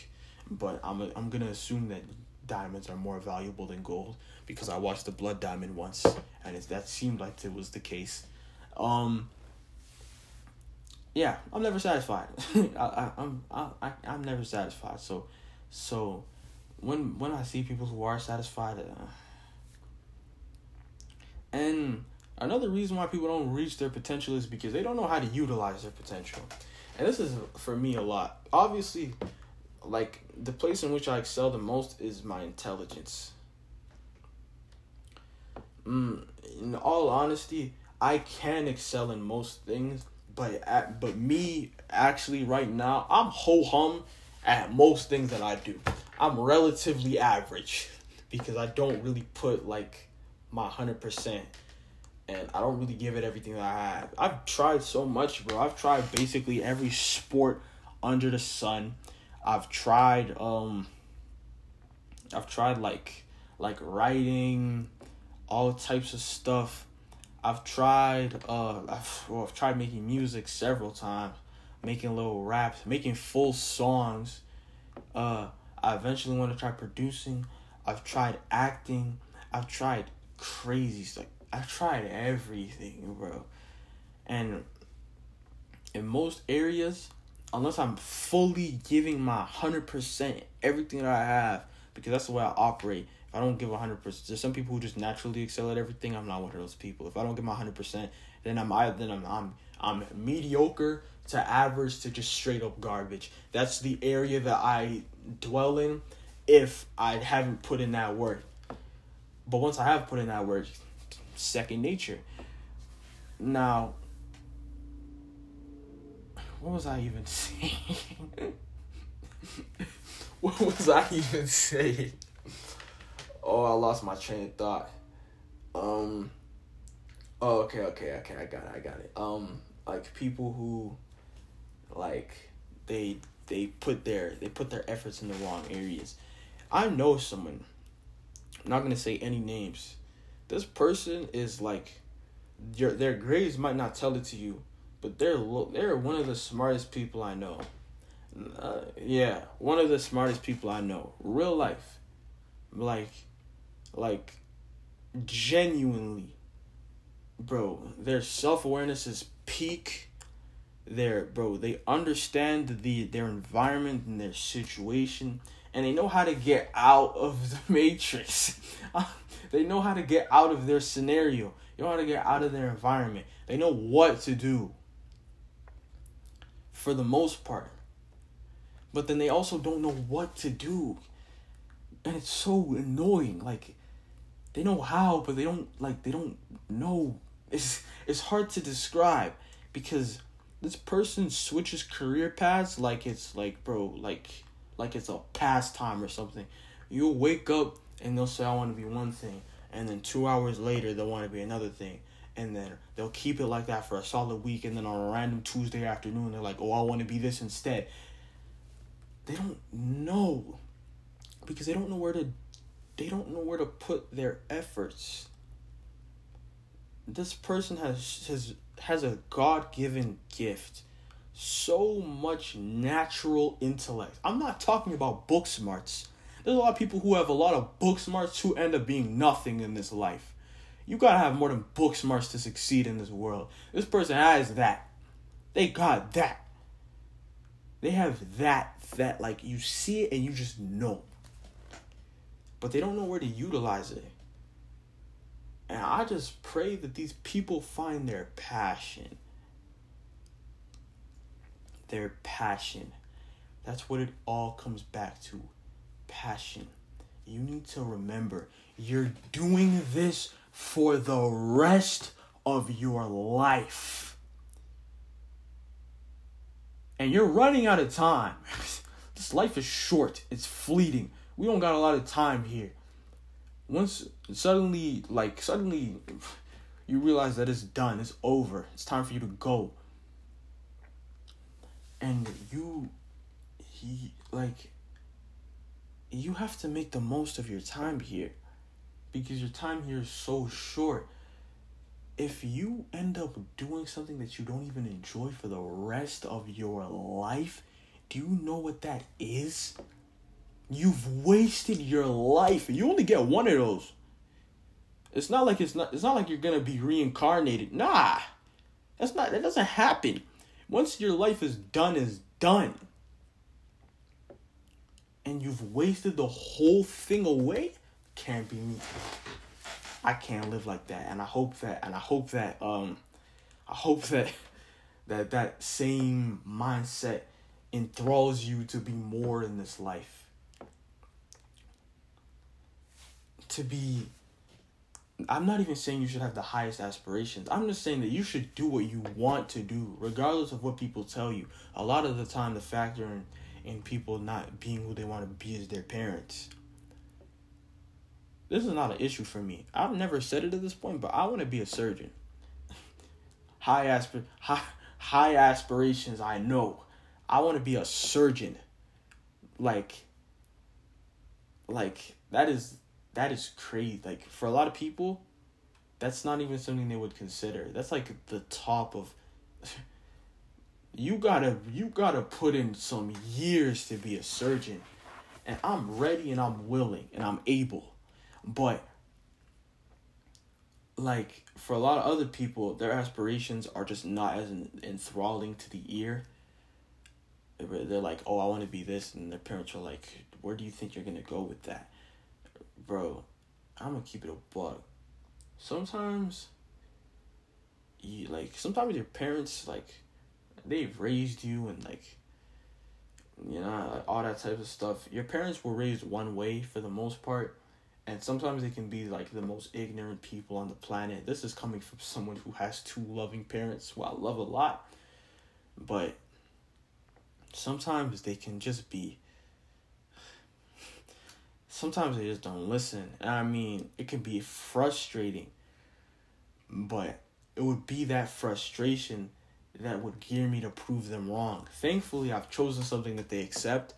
but I'm I'm gonna assume that diamonds are more valuable than gold because I watched the Blood Diamond once and it's, that seemed like it was the case. Um. Yeah, I'm never satisfied. I, I I'm I, I I'm never satisfied. So, so. When when I see people who are satisfied, uh, and another reason why people don't reach their potential is because they don't know how to utilize their potential. And this is, for me, a lot. Obviously, like, the place in which I excel the most is my intelligence. Mm, in all honesty, I can excel in most things, but at, but me, actually, right now, I'm ho-hum at most things that I do. I'm relatively average because I don't really put, like, my one hundred percent, and I don't really give it everything that I have. I've tried so much, bro. I've tried basically every sport under the sun. I've tried, um, I've tried, like, like writing, all types of stuff. I've tried, uh, I've, well, I've tried making music several times, making little raps, making full songs, uh, I eventually want to try producing. I've tried acting. I've tried crazy stuff. I've tried everything, bro. And in most areas, unless I'm fully giving my one hundred percent everything that I have, because that's the way I operate. If I don't give one hundred percent. There's some people who just naturally excel at everything. I'm not one of those people. If I don't give my one hundred percent, then I'm I then I'm I'm I'm mediocre to average to just straight up garbage. That's the area that I dwell in if I haven't put in that work. But once I have put in that work, second nature. Now, what was I even saying? What was I even saying? Oh, I lost my train of thought. Um. Oh, okay, okay, okay. I got it. I got it. Um, like people who, like they they put their they put their efforts in the wrong areas. I know someone. I'm not gonna say any names. This person is like, your their grades might not tell it to you, but they're lo- they're one of the smartest people I know. Uh, yeah, one of the smartest people I know. Real life, like. Like, genuinely, bro, their self-awareness is peak. They're, bro, they understand the their environment and their situation, and they know how to get out of the matrix. They know how to get out of their scenario. They know how to get out of their environment. They know what to do, for the most part. But then they also don't know what to do. And it's so annoying. Like, they know how, but they don't, like, they don't know. It's it's hard to describe because this person switches career paths like it's, like, bro, like, like it's a pastime or something. You'll wake up and they'll say, I want to be one thing. And then two hours later, they'll want to be another thing. And then they'll keep it like that for a solid week. And then on a random Tuesday afternoon, they're like, oh, I want to be this instead. They don't know. Because they don't know where to, they don't know where to put their efforts. This person has has has a God-given gift, so much natural intellect. I'm not talking about book smarts. There's a lot of people who have a lot of book smarts who end up being nothing in this life. You gotta have more than book smarts to succeed in this world. This person has that. They got that. They have that that like you see it and you just know. But they don't know where to utilize it. And I just pray that these people find their passion. Their passion. That's what it all comes back to. Passion. You need to remember, you're doing this for the rest of your life. And you're running out of time. This life is short. It's fleeting. We don't got a lot of time here. Once suddenly, like suddenly, you realize that it's done. It's over. It's time for you to go. And you, he, like, you have to make the most of your time here, because your time here is so short. If you end up doing something that you don't even enjoy for the rest of your life, do you know what that is? You've wasted your life. You only get one of those. It's not like it's not it's not like you're gonna be reincarnated. Nah. That's not that doesn't happen. Once your life is done, it's done. And you've wasted the whole thing away? Can't be me. I can't live like that, and I hope that, and I hope that, um, I hope that, that that same mindset enthralls you to be more in this life, to be, I'm not even saying you should have the highest aspirations, I'm just saying that you should do what you want to do, regardless of what people tell you. A lot of the time, the factor in, in people not being who they want to be is their parents. This is not an issue for me. I've never said it at this point, but I want to be a surgeon. high, aspir- high, high aspirations, I know. I want to be a surgeon. Like, like, that is, that is crazy. Like, for a lot of people, that's not even something they would consider. That's like the top of... you gotta, you gotta put in some years to be a surgeon. And I'm ready and I'm willing and I'm able. But, like, for a lot of other people, their aspirations are just not as enthralling to the ear. They're like, oh, I want to be this. And their parents are like, where do you think you're going to go with that? bro, I'm gonna keep it a buck. Sometimes, you, like, sometimes your parents, like, they've raised you and, like, you know, like, all that type of stuff. Your parents were raised one way for the most part, and sometimes they can be, like, the most ignorant people on the planet. This is coming from someone who has two loving parents, who I love a lot, but sometimes they can just be, sometimes they just don't listen. And I mean, it can be frustrating, but it would be that frustration that would gear me to prove them wrong. Thankfully, I've chosen something that they accept,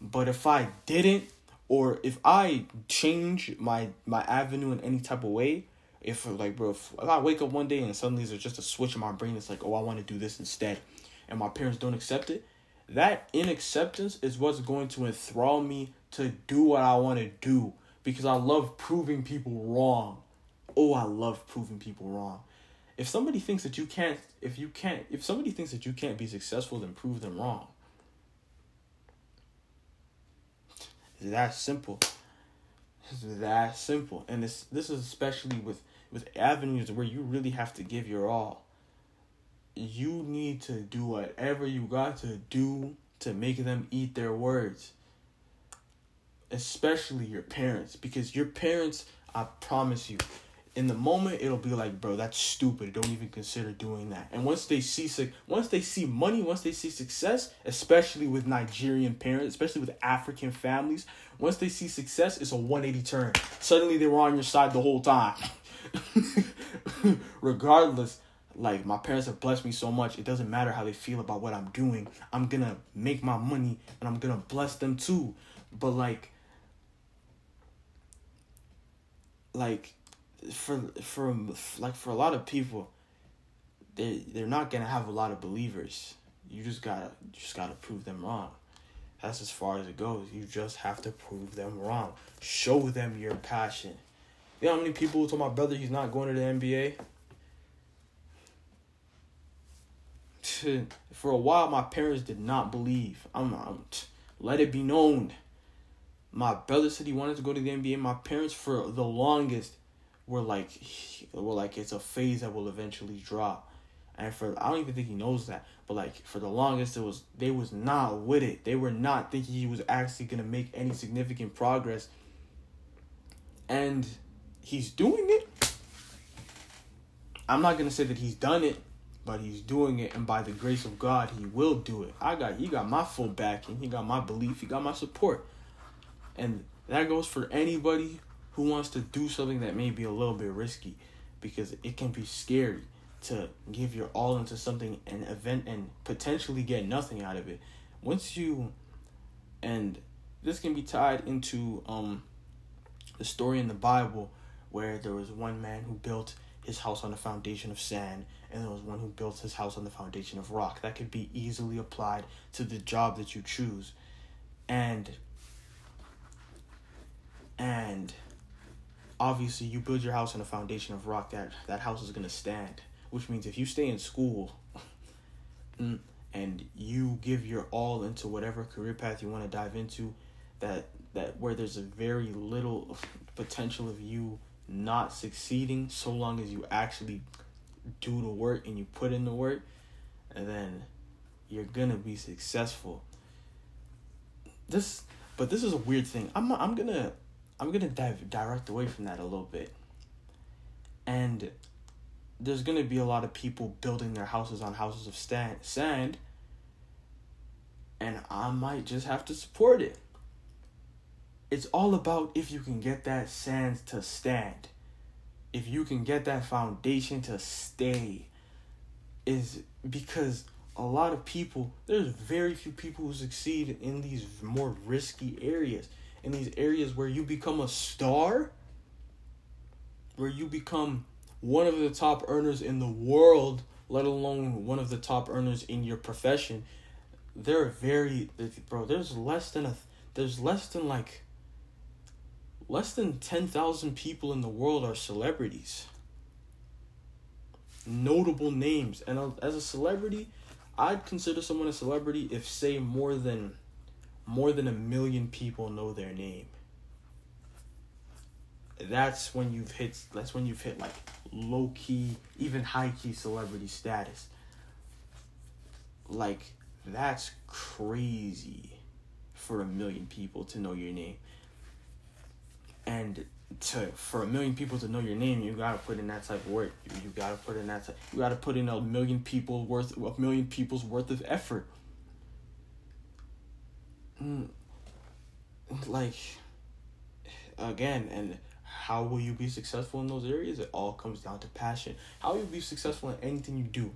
but if I didn't, or if I change my, my avenue in any type of way, if, like, bro, if I wake up one day and suddenly there's just a switch in my brain that's like, oh, I want to do this instead, and my parents don't accept it, that inacceptance is what's going to enthrall me to do what I want to do, because I love proving people wrong. Oh, I love proving people wrong. If somebody thinks that you can't, if you can't, if somebody thinks that you can't be successful, then prove them wrong. It's that simple. It's that simple. And this this is especially with, with avenues where you really have to give your all. You need to do whatever you got to do to make them eat their words. Especially your parents. Because your parents, I promise you, in the moment, it'll be like, bro, that's stupid. Don't even consider doing that. And once they see once they see money, once they see success, especially with Nigerian parents, especially with African families, once they see success, it's a one eighty turn. Suddenly, they were on your side the whole time. Regardless, like, my parents have blessed me so much, it doesn't matter how they feel about what I'm doing. I'm going to make my money, and I'm going to bless them too. But, like, like... For for like for a lot of people, they they're not gonna have a lot of believers. You just gotta you just gotta prove them wrong. That's as far as it goes. You just have to prove them wrong. Show them your passion. You know how many people told my brother he's not going to the N B A? For a while, my parents did not believe. I'm not. Let it be known. My brother said he wanted to go to the N B A. My parents, for the longest, We're like, we're like, it's a phase that will eventually drop. And for, I don't even think he knows that. But, like, for the longest, it was, they was not with it. They were not thinking he was actually going to make any significant progress. And he's doing it. I'm not going to say that he's done it, but he's doing it. And by the grace of God, he will do it. I got, he got my full backing. He got my belief. He got my support. And that goes for anybody who wants to do something that may be a little bit risky, because it can be scary to give your all into something and event and potentially get nothing out of it. Once you, and this can be tied into um the story in the Bible where there was one man who built his house on the foundation of sand, and there was one who built his house on the foundation of rock. That could be easily applied to the job that you choose. And and obviously, you build your house on a foundation of rock, that that house is going to stand. Which means if you stay in school and you give your all into whatever career path you want to dive into, that that where there's a very little potential of you not succeeding, so long as you actually do the work and you put in the work, and then you're going to be successful. This, but this is a weird thing. I'm I'm going to... I'm going to dive direct away from that a little bit. And there's going to be a lot of people building their houses on houses of stand, sand. And I might just have to support it. It's all about if you can get that sand to stand. If you can get that foundation to stay. Is because a lot of people, there's very few people who succeed in these more risky areas. In these areas where you become a star, where you become one of the top earners in the world, let alone one of the top earners in your profession, there are very, bro, there's less than a, there's less than like, less than ten thousand people in the world are celebrities. Notable names. And as a celebrity, I'd consider someone a celebrity if, say, more than More than a million people know their name. that's when you've hit that's when you've hit like low key, even high key celebrity status. Like, that's crazy for a million people to know your name. And to for a million people to know your name, you gotta put in that type of work. You gotta put in that type, you gotta put in a million people worth a million people's worth of effort. Mm, like, again, and how will you be successful in those areas? It all comes down to passion. How you be successful in anything you do?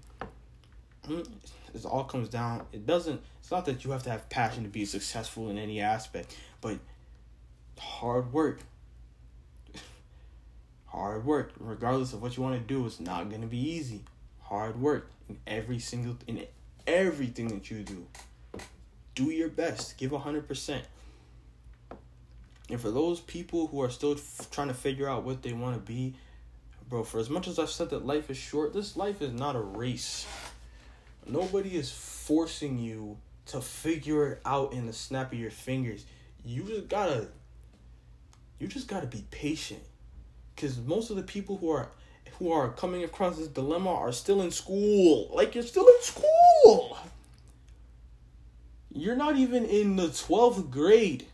Mm, it all comes down. It doesn't. It's not that you have to have passion to be successful in any aspect, but hard work. Hard work, regardless of what you want to do, it's not gonna be easy. Hard work in every single in everything that you do. Do your best. Give a hundred percent. And for those people who are still f- trying to figure out what they want to be, bro, for as much as I've said that life is short, this life is not a race. Nobody is forcing you to figure it out in the snap of your fingers. You just gotta. You just gotta be patient. Because most of the people who are who are coming across this dilemma are still in school. Like, you're still in school. You're not even in the twelfth grade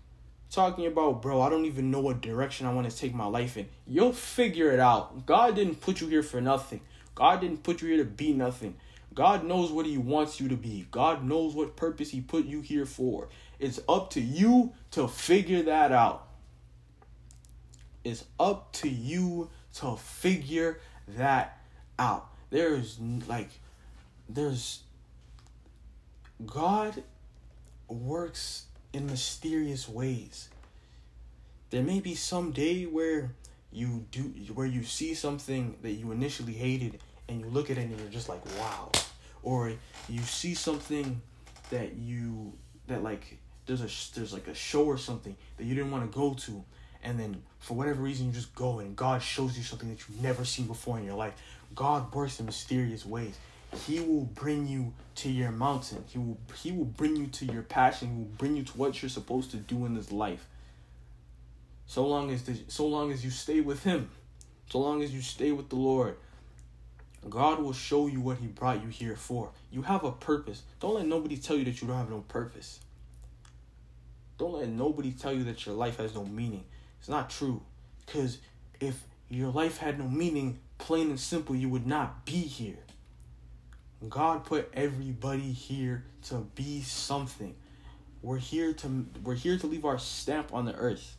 talking about, bro, I don't even know what direction I want to take my life in. You'll figure it out. God didn't put you here for nothing. God didn't put you here to be nothing. God knows what he wants you to be. God knows what purpose he put you here for. It's up to you to figure that out. It's up to you to figure that out. There's like, there's, God works in mysterious ways. There may be some day where you do, where you see something that you initially hated and you look at it and you're just like, wow. Or you see something that you, that like, there's a, there's like a show or something that you didn't want to go to. And then, for whatever reason, you just go and God shows you something that you've never seen before in your life. God works in mysterious ways. He will bring you to your mountain. He will He will bring you to your passion. He will bring you to what you're supposed to do in this life. So long as the, so long as you stay with Him, so long as you stay with the Lord, God will show you what He brought you here for. You have a purpose. Don't let nobody tell you that you don't have no purpose. Don't let nobody tell you that your life has no meaning. It's not true, because if your life had no meaning, plain and simple, you would not be here. God put everybody here to be something. We're here to we're here to leave our stamp on the earth,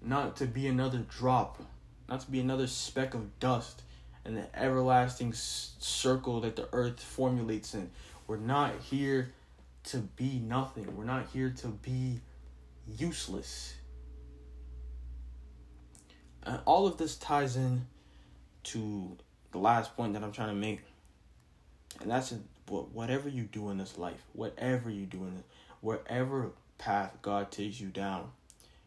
not to be another drop, not to be another speck of dust in the everlasting s- circle that the earth formulates in. We're not here to be nothing. We're not here to be useless. And all of this ties in to the last point that I'm trying to make. And that's whatever you do in this life, whatever you do in this, wherever path God takes you down,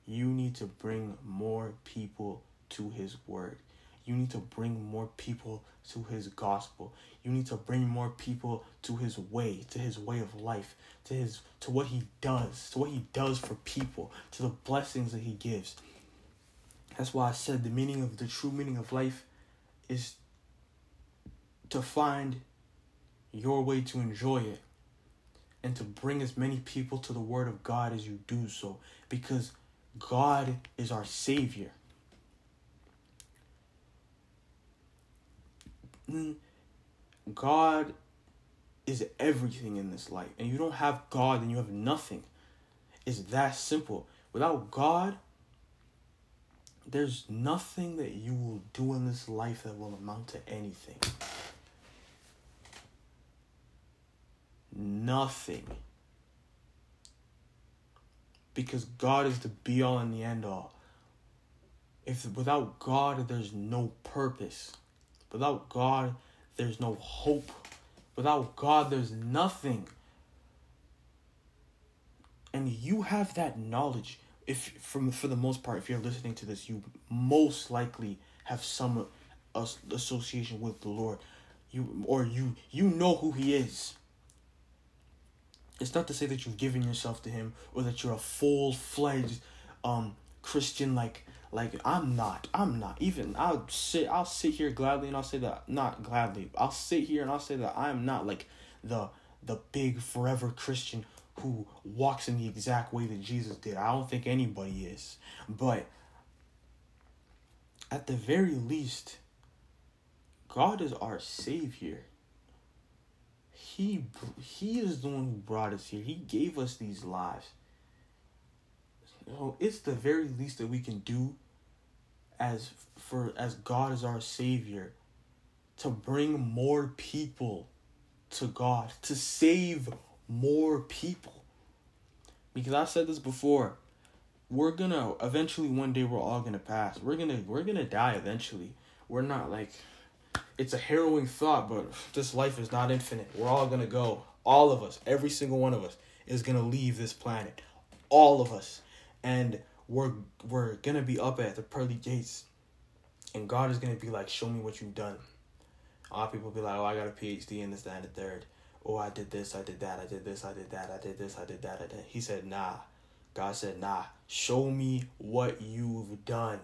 you need to bring more people to His word. You need to bring more people to His gospel. You need to bring more people to His way, to His way of life, to His to what He does, to what He does for people, to the blessings that He gives. That's why I said the meaning of the true meaning of life is to find your way to enjoy it and to bring as many people to the word of God as you do so, because God is our Savior. God is everything in this life, and you don't have God, then you have nothing. It's that simple. Without God, there's nothing that you will do in this life that will amount to anything. Nothing. Because God is the be all and the end all. If without God, there's no purpose. Without God, there's no hope. Without God, there's nothing. And you have that knowledge. If from for the most part, if you're listening to this, you most likely have some uh, association with the Lord, you or you you know who He is. It's not to say that you've given yourself to Him or that you're a full fledged um Christian, like Like, I'm not. I'm not. Even, I'll sit, I'll sit here gladly and I'll say that, not gladly, I'll sit here and I'll say that I'm not, like, the, the big forever Christian who walks in the exact way that Jesus did. I don't think anybody is. But at the very least, God is our Savior. He, he is the one who brought us here. He gave us these lives. So it's the very least that we can do as for as God is our Savior, to bring more people to God, to save more people. Because I've said this before, we're gonna eventually, one day, we're all gonna pass. We're gonna we're gonna die eventually. We're not like, it's a harrowing thought, but this life is not infinite. We're all gonna go. All of us, every single one of us, is gonna leave this planet. All of us. And we're we're gonna be up at the pearly gates, and God is gonna be like, "Show me what you've done." A lot of people be like, "Oh, I got a P H D in this, that, and the third. Oh, I did this, I did that, I did this, I did that, I did this, I did that, I did." He said, "Nah." God said, "Nah. Show me what you've done.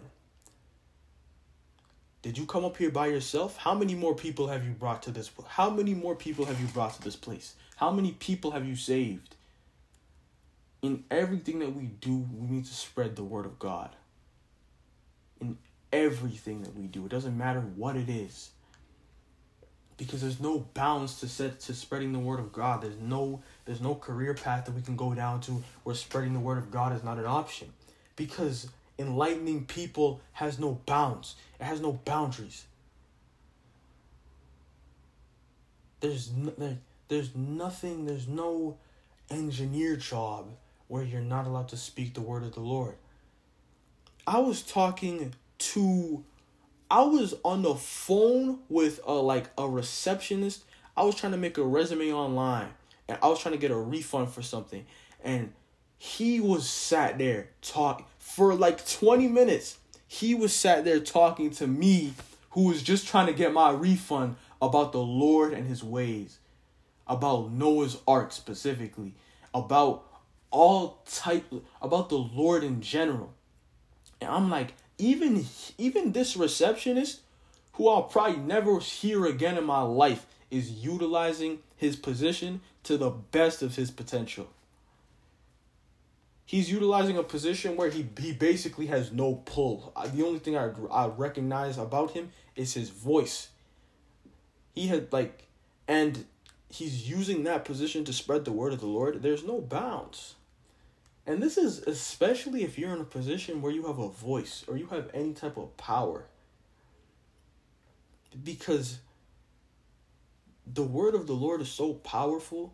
Did you come up here by yourself? How many more people have you brought to this? How many more people have you brought to this place? How many people have you saved?" In everything that we do, we need to spread the word of God. In everything that we do. It doesn't matter what it is. Because there's no bounds to set to spreading the word of God. There's no there's no career path that we can go down to where spreading the word of God is not an option. Because enlightening people has no bounds. It has no boundaries. There's no, there, there's nothing, there's no engineer job where you're not allowed to speak the word of the Lord. I was talking to, I was on the phone with a, like a receptionist. I was trying to make a resume online, and I was trying to get a refund for something. And he was sat there talking for like twenty minutes. He was sat there talking to me, who was just trying to get my refund, about the Lord and his ways, about Noah's Ark specifically, about all type, about the Lord in general. And I'm like, even even this receptionist, who I'll probably never hear again in my life, is utilizing his position to the best of his potential. He's utilizing a position where he, he basically has no pull. I, the only thing I, I recognize about him is his voice. He had like, and he's using that position to spread the word of the Lord. There's no bounds. And this is especially if you're in a position where you have a voice or you have any type of power. Because the word of the Lord is so powerful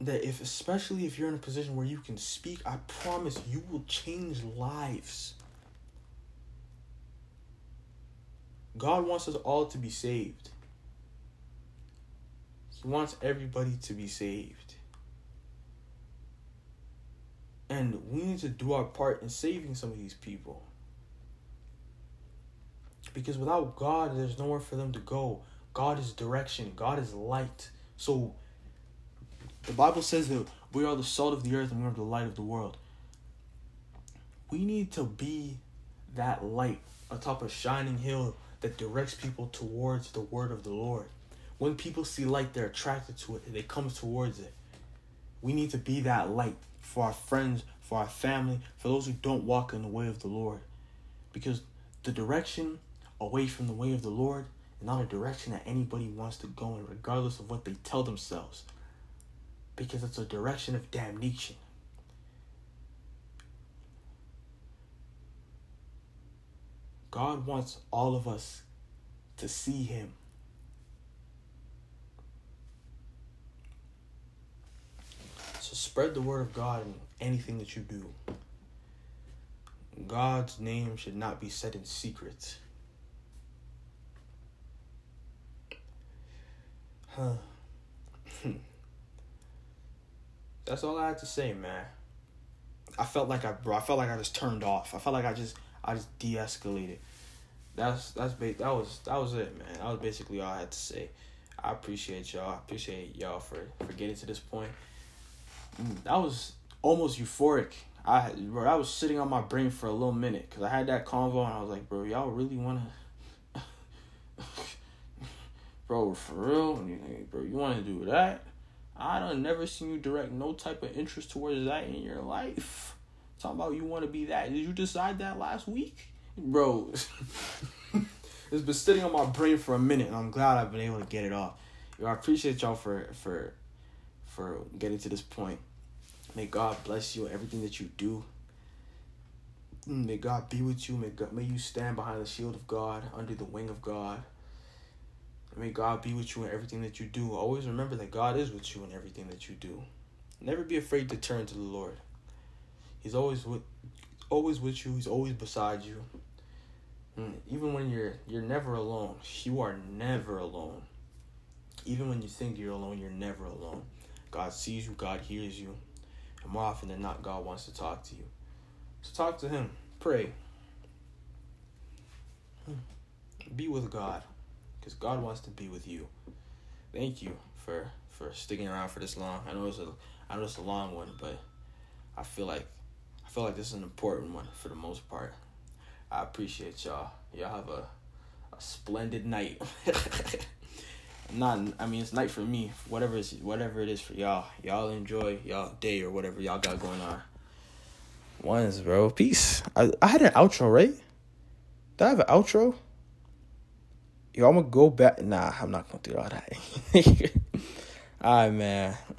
that if, especially if you're in a position where you can speak, I promise you will change lives. God wants us all to be saved. He wants everybody to be saved. And we need to do our part in saving some of these people. Because without God, there's nowhere for them to go. God is direction. God is light. So the Bible says that we are the salt of the earth and we are the light of the world. We need to be that light atop a shining hill that directs people towards the word of the Lord. When people see light, they're attracted to it and they come towards it. We need to be that light for our friends, for our family, for those who don't walk in the way of the Lord. Because the direction away from the way of the Lord is not a direction that anybody wants to go in, regardless of what they tell themselves. Because it's a direction of damnation. God wants all of us to see him. So spread the word of God in anything that you do. God's name should not be said in secret. Huh. That's all I had to say, man. I felt like I, bro, I felt like I just turned off. I felt like I just, I just de-escalated. That's that's ba- that was that was it, man. That was basically all I had to say. I appreciate y'all. I appreciate y'all for for getting to this point. That was almost euphoric. I bro, I was sitting on my brain for a little minute because I had that convo and I was like, bro, y'all really want to, bro, for real, bro, you want to do that? I done never seen you direct no type of interest towards that in your life. Talking about you want to be that. Did you decide that last week? Bro, it's been sitting on my brain for a minute, and I'm glad I've been able to get it off. Yo, I appreciate y'all for for for getting to this point. May God bless you in everything that you do. May God be with you. May God, may you stand behind the shield of God, under the wing of God. May God be with you in everything that you do. Always remember that God is with you in everything that you do. Never be afraid to turn to the Lord. He's always with, always with you. He's always beside you. Even when you're you're never alone. You are never alone. Even when you think you're alone, you're never alone. God sees you. God hears you. And more often than not, God wants to talk to you. So talk to him. Pray. Be with God. Because God wants to be with you. Thank you for, for sticking around for this long. I know it's a I know it's a long one, but I feel like I feel like this is an important one for the most part. I appreciate y'all. Y'all have a, a splendid night. Not, I mean, it's night for me. Whatever it's, whatever it is for y'all. Y'all enjoy y'all day or whatever y'all got going on. Ones, bro. Peace. I, I had an outro, right? Did I have an outro? Yo, I'm going to go back. Nah, I'm not going to do all that. All right, man.